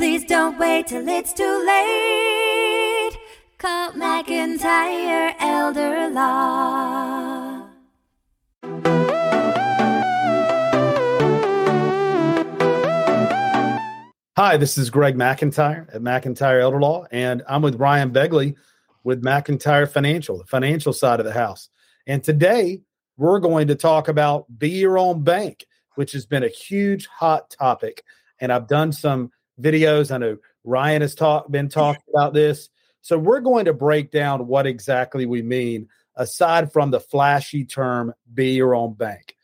Please don't wait till it's too late. Call McIntyre Elder Law. Hi, this is Greg McIntyre at McIntyre Elder Law, and I'm with Ryan Begley with McIntyre Financial, the financial side of the house. And today, we're going to talk about Be Your Own Bank, which has been a huge hot topic. And I've done some videos. I know Ryan has been talking about this. So we're going to break down what exactly we mean, aside from the flashy term, Be Your Own Bank.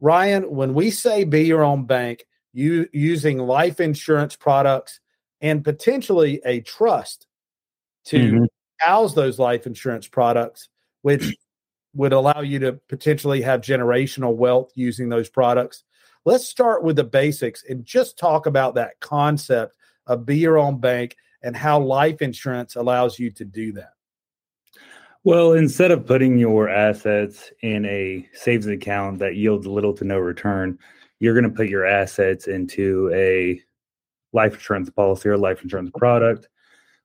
Ryan, when we say Be Your Own Bank, you using life insurance products and potentially a trust to house those life insurance products, which would allow you to potentially have generational wealth using those products. Let's start with the basics and just talk about that concept of Be Your Own Bank and how life insurance allows you to do that. Well, instead of putting your assets in a savings account that yields little to no return, you're going to put your assets into a life insurance policy or life insurance product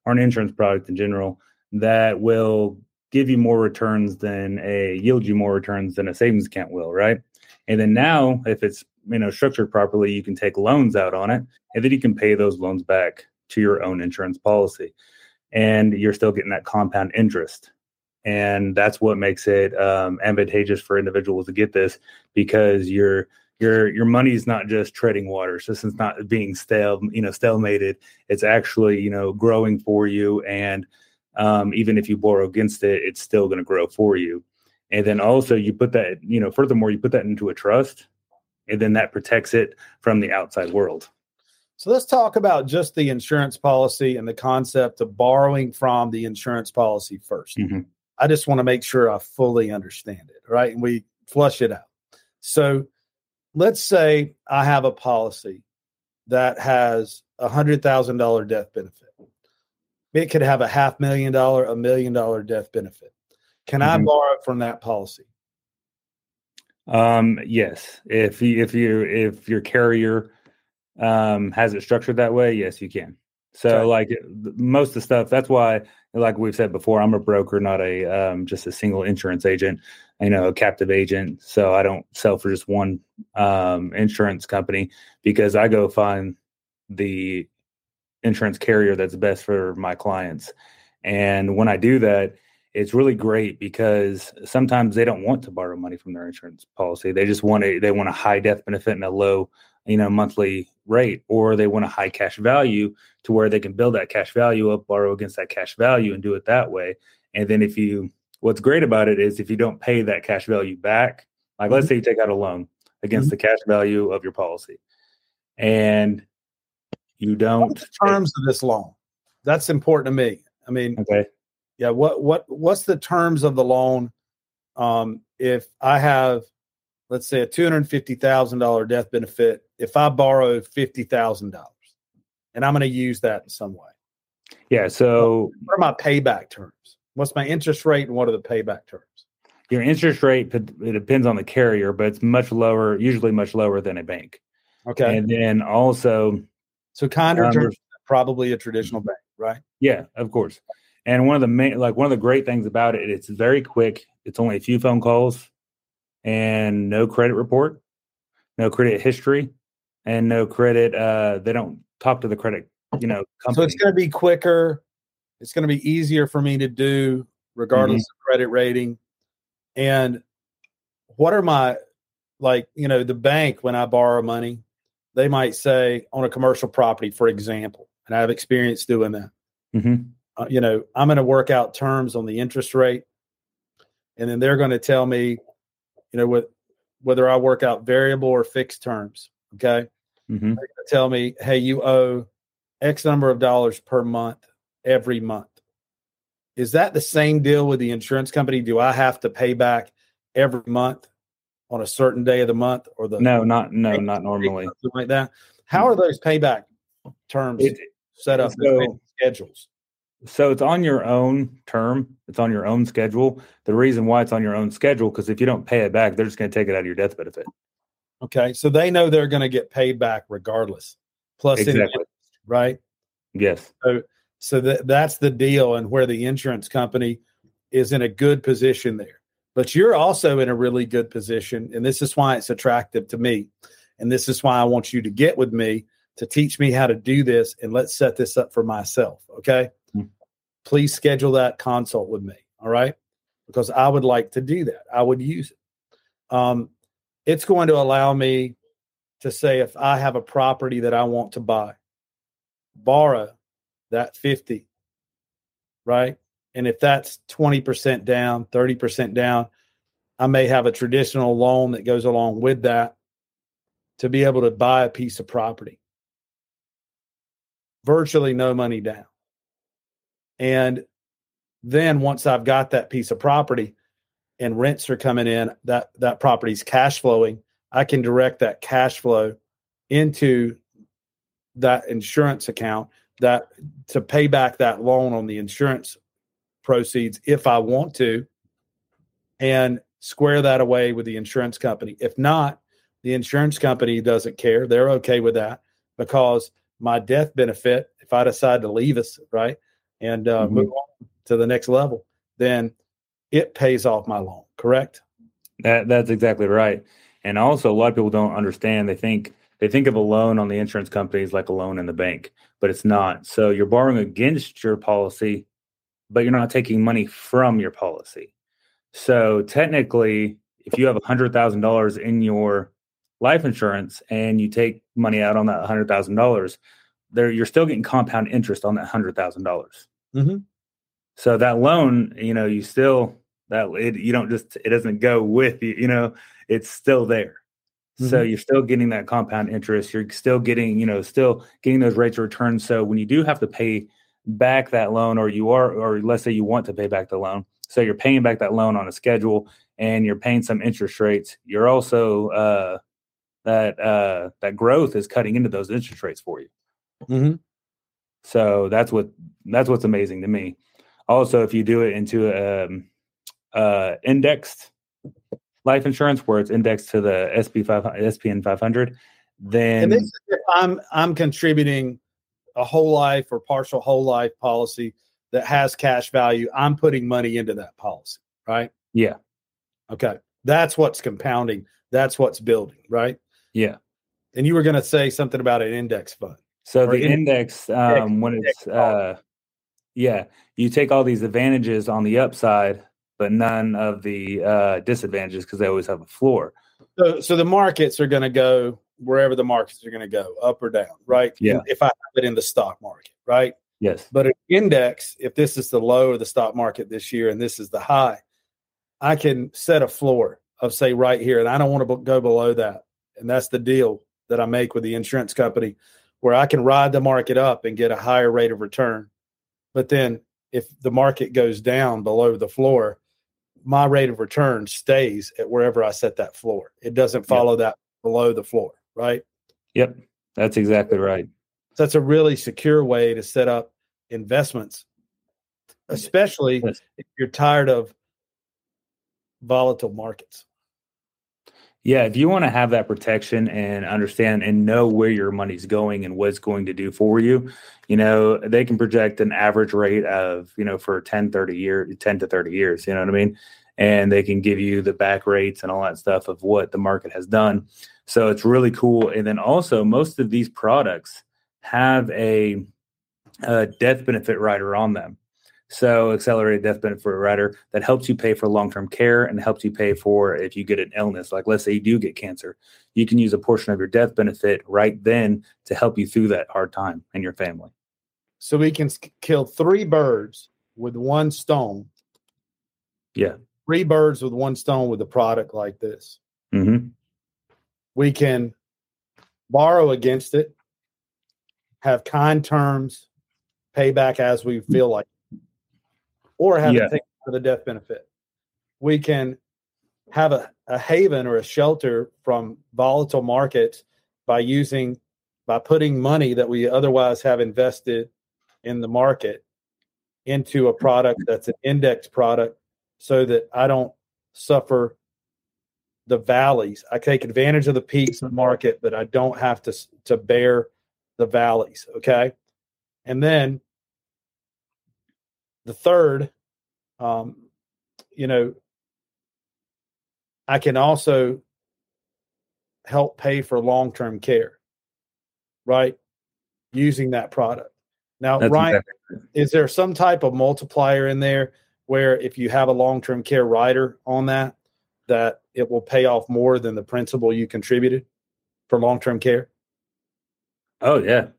or an insurance product in general that will give you more returns than yield you more returns than a savings account will, right? And then now, if it's structured properly, you can take loans out on it, and then you can pay those loans back to your own insurance policy, and you're still getting that compound interest. And that's what makes it advantageous for individuals to get this, because your money is not just treading water. So this is not being stalemated. It's actually growing for you, and even if you borrow against it, it's still going to grow for you. And then also you put that, furthermore, you put that into a trust, and then that protects it from the outside world. So let's talk about just the insurance policy and the concept of borrowing from the insurance policy first. I just want to make sure I fully understand it, right? And we flush it out. So let's say I have a policy that has a $100,000 death benefit. It could have a $500,000, $1 million death benefit. Can I borrow from that policy? Yes. If your carrier has it structured that way, yes, you can. So like most of the stuff, that's why, like we've said before, I'm a broker, not a just a single insurance agent, a captive agent. So I don't sell for just one insurance company, because I go find the insurance carrier that's best for my clients. And when I do that, it's really great, because sometimes they don't want to borrow money from their insurance policy. They just want a high death benefit and a low, monthly rate, or they want a high cash value to where they can build that cash value up, borrow against that cash value and do it that way. And then what's great about it is if you don't pay that cash value back, like let's say you take out a loan against the cash value of your policy, and you don't. What's the terms of this loan? That's important to me. Okay. Yeah. What's the terms of the loan? If I have, let's say, a $250,000 death benefit, if I borrow $50,000 and I'm going to use that in some way. Yeah. So what are my payback terms? What's my interest rate and what are the payback terms? Your interest rate, it depends on the carrier, but it's much lower, usually much lower than a bank. Okay. And then also, so kinder terms, probably a traditional bank, right? Yeah, of course. And one of the great things about it, it's very quick. It's only a few phone calls and no credit report, no credit history, and no credit. They don't talk to the credit, company. So it's going to be quicker. It's going to be easier for me to do regardless of credit rating. And what are my, the bank, when I borrow money, they might say on a commercial property, for example, and I have experience doing that. I'm going to work out terms on the interest rate, and then they're going to tell me, whether I work out variable or fixed terms. Okay. They're going to tell me, hey, you owe X number of dollars per month every month. Is that the same deal with the insurance company? Do I have to pay back every month on a certain day of the month, or not normally like that? How are those payback terms set up in schedules? So it's on your own term. It's on your own schedule. The reason why it's on your own schedule, because if you don't pay it back, they're just going to take it out of your death benefit. Okay. So they know they're going to get paid back regardless. Plus, exactly. right? Yes. So that's the deal, and where the insurance company is in a good position there. But you're also in a really good position, and this is why it's attractive to me. And this is why I want you to get with me to teach me how to do this, and let's set this up for myself, okay? Mm-hmm. Please schedule that consult with me, all right? Because I would like to do that. I would use it. It's going to allow me to say, if I have a property that I want to buy, borrow that 50, right? And if that's 20% down, 30% down, I may have a traditional loan that goes along with that to be able to buy a piece of property. Virtually no money down. And then once I've got that piece of property and rents are coming in, that property's cash flowing, I can direct that cash flow into that insurance account that to pay back that loan on the insurance proceeds if I want to, and square that away with the insurance company. If not, the insurance company doesn't care. They're okay with that because my death benefit, if I decide to leave us, right, and move on to the next level, then it pays off my loan, correct? That's exactly right. And also, a lot of people don't understand. They think of a loan on the insurance companies like a loan in the bank, but it's not. So you're borrowing against your policy, but you're not taking money from your policy. So technically, if you have $100,000 in your life insurance and you take money out on that $100,000, you're still getting compound interest on that $100,000. Mm-hmm. So that loan, you still it doesn't go with you. It's still there. Mm-hmm. So you're still getting that compound interest. You're still getting, those rates of return. So when you do have to pay back that loan, or let's say you want to pay back the loan, so you're paying back that loan on a schedule, and you're paying some interest rates. You're also that growth is cutting into those interest rates for you. Mm-hmm. So that's what's amazing to me. Also, if you do it into indexed life insurance, where it's indexed to the S&P 500, then and this is if I'm contributing a whole life or partial whole life policy that has cash value, I'm putting money into that policy, right? Yeah. Okay. That's what's compounding. That's what's building, right? Yeah. And you were going to say something about an index fund. So the index, when it's, you take all these advantages on the upside, but none of the disadvantages because they always have a floor. So the markets are going to go wherever the markets are going to go, up or down, right? Yeah. If I have it in the stock market, right? Yes. But an index, if this is the low of the stock market this year and this is the high, I can set a floor of, say, right here, and I don't want to go below that. And that's the deal that I make with the insurance company, where I can ride the market up and get a higher rate of return. But then if the market goes down below the floor, my rate of return stays at wherever I set that floor. It doesn't follow that below the floor, right? Yep, that's exactly right. So that's a really secure way to set up investments, especially if you're tired of volatile markets. Yeah, if you want to have that protection and understand and know where your money's going and what's going to do for you, they can project an average rate of, for 10 to 30 years, you know what I mean? And they can give you the back rates and all that stuff of what the market has done. So it's really cool. And then also, most of these products have a death benefit rider on them. So accelerated death benefit rider that helps you pay for long-term care and helps you pay for if you get an illness. Like, let's say you do get cancer, you can use a portion of your death benefit right then to help you through that hard time and your family. So we can kill three birds with one stone. Yeah. Three birds with one stone with a product like this. Mm-hmm. We can borrow against it, have kind terms, pay back as we feel like, or have to take for the death benefit. We can have a haven or a shelter from volatile markets by putting money that we otherwise have invested in the market into a product that's an index product, so that I don't suffer the valleys. I take advantage of the peaks in the market, but I don't have to bear the valleys. Okay. And then the third, I can also help pay for long-term care, right? Using that product. Now, that's Ryan, exactly. Is there some type of multiplier in there where if you have a long-term care rider on that, that it will pay off more than the principal you contributed for long-term care? Oh, yeah.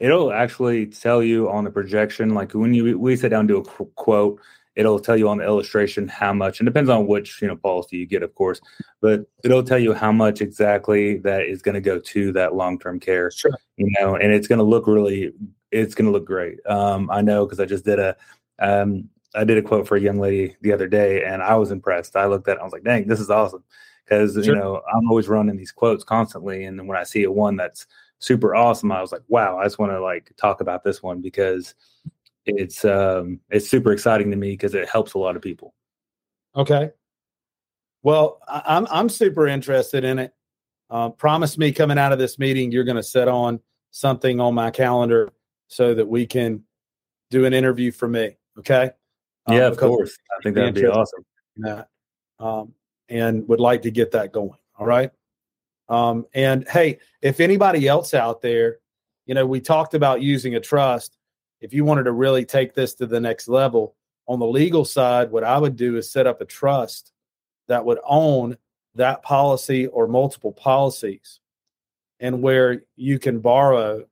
It'll actually tell you on the projection, like when we sit down and do a quote, it'll tell you on the illustration how much, and it depends on which policy you get, of course, but it'll tell you how much exactly that is going to go to that long-term care. Sure. And it's going to look great. I know, because I just did a quote for a young lady the other day, and I was impressed. I looked at it, I was like, dang, this is awesome. Because, sure. I'm always running these quotes constantly. And then when I see a one that's super awesome, I was like, wow, I just want to talk about this one, because it's super exciting to me, because it helps a lot of people. Okay. Well, I'm super interested in it. Promise me coming out of this meeting, you're going to set on something on my calendar so that we can do an interview for me. Okay. Yeah, of course. I think that'd be awesome. And would like to get that going. All right. And hey, if anybody else out there, we talked about using a trust. If you wanted to really take this to the next level on the legal side, what I would do is set up a trust that would own that policy or multiple policies, and where you can borrow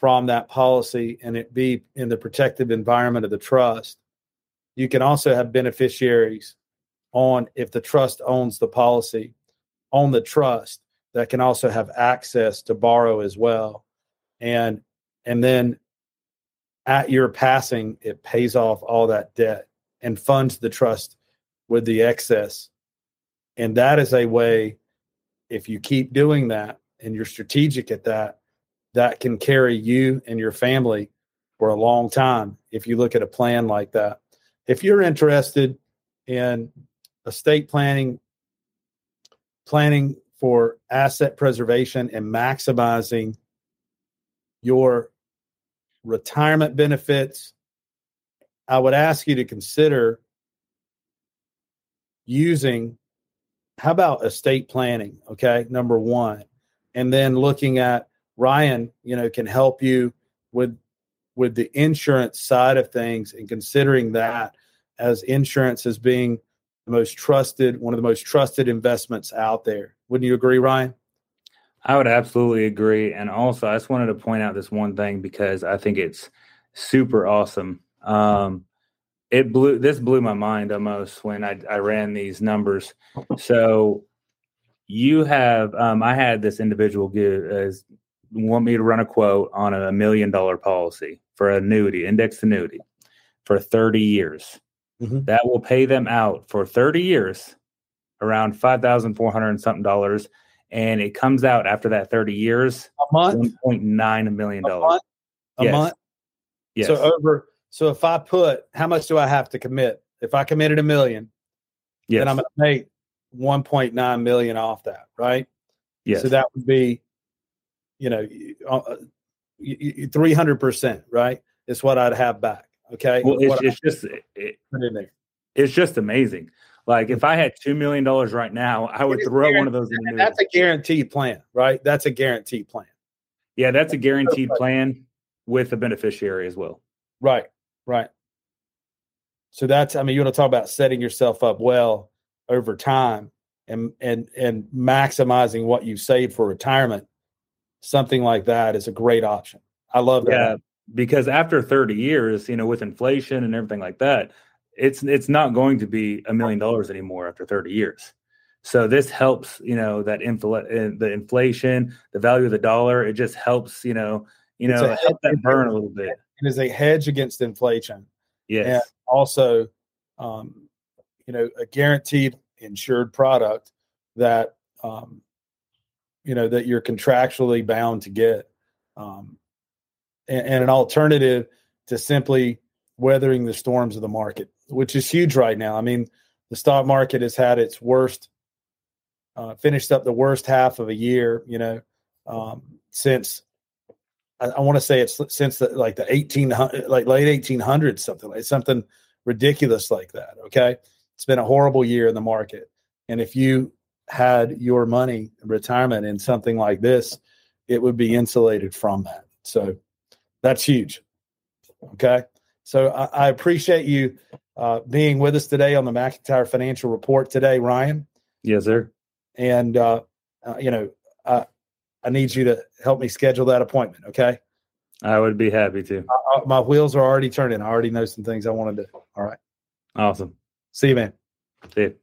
from that policy and it be in the protective environment of the trust. You can also have beneficiaries on, if the trust owns the policy, on the trust that can also have access to borrow as well. And then at your passing, it pays off all that debt and funds the trust with the excess. And that is a way, if you keep doing that and you're strategic at that, that can carry you and your family for a long time if you look at a plan like that. If you're interested in estate planning for asset preservation and maximizing your retirement benefits, I would ask you to consider how about estate planning? Okay. Number one, and then looking at Ryan, can help you with the insurance side of things, and considering that as insurance as being one of the most trusted investments out there. Wouldn't you agree, Ryan? I would absolutely agree. And also, I just wanted to point out this one thing, because I think it's super awesome. This blew my mind almost when I ran these numbers. So you have, I had this individual want me to run a quote on a $1 million policy for index annuity for 30 years. Mm-hmm. That will pay them out for 30 years, around $5,400 and something dollars. And it comes out after that 30 years, a month, $1.9 million. A month? Yes. So if I put, how much do I have to commit? If I committed $1 million, yes, then I'm going to make $1.9 million off that, right? Yes. So that would be, 300%, right? It's what I'd have back. Okay. Well, it's just amazing. Like if I had $2 million right now, I would throw one of those in there. That's a guaranteed plan, right? That's a guaranteed plan. Yeah, that's a guaranteed plan with a beneficiary as well. Right. So you want to talk about setting yourself up well over time and maximizing what you save for retirement. Something like that is a great option. I love that. Yeah, because after 30 years, with inflation and everything like that, it's not going to be $1 million anymore after 30 years. So this helps, that the inflation, the value of the dollar, it just helps, help that burn a little bit. It is a hedge against inflation. Yes. And also, a guaranteed insured product that, that you're contractually bound to get, and an alternative to simply weathering the storms of the market, which is huge right now. The stock market has had its worst, finished up the worst half of a year, since I want to say it's since the 1800, like late 1800s, something ridiculous like that. Okay. It's been a horrible year in the market. And if you had your money retirement in something like this, it would be insulated from that. So that's huge. Okay. So I appreciate you being with us today on the McIntyre Financial Report today, Ryan. Yes, sir. And, I need you to help me schedule that appointment. Okay. I would be happy to. My wheels are already turning. I already know some things I want to do. All right. Awesome. See you, man. See you.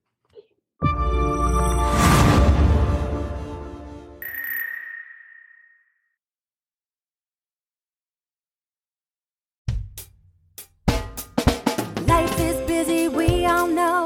Life is busy. We all know.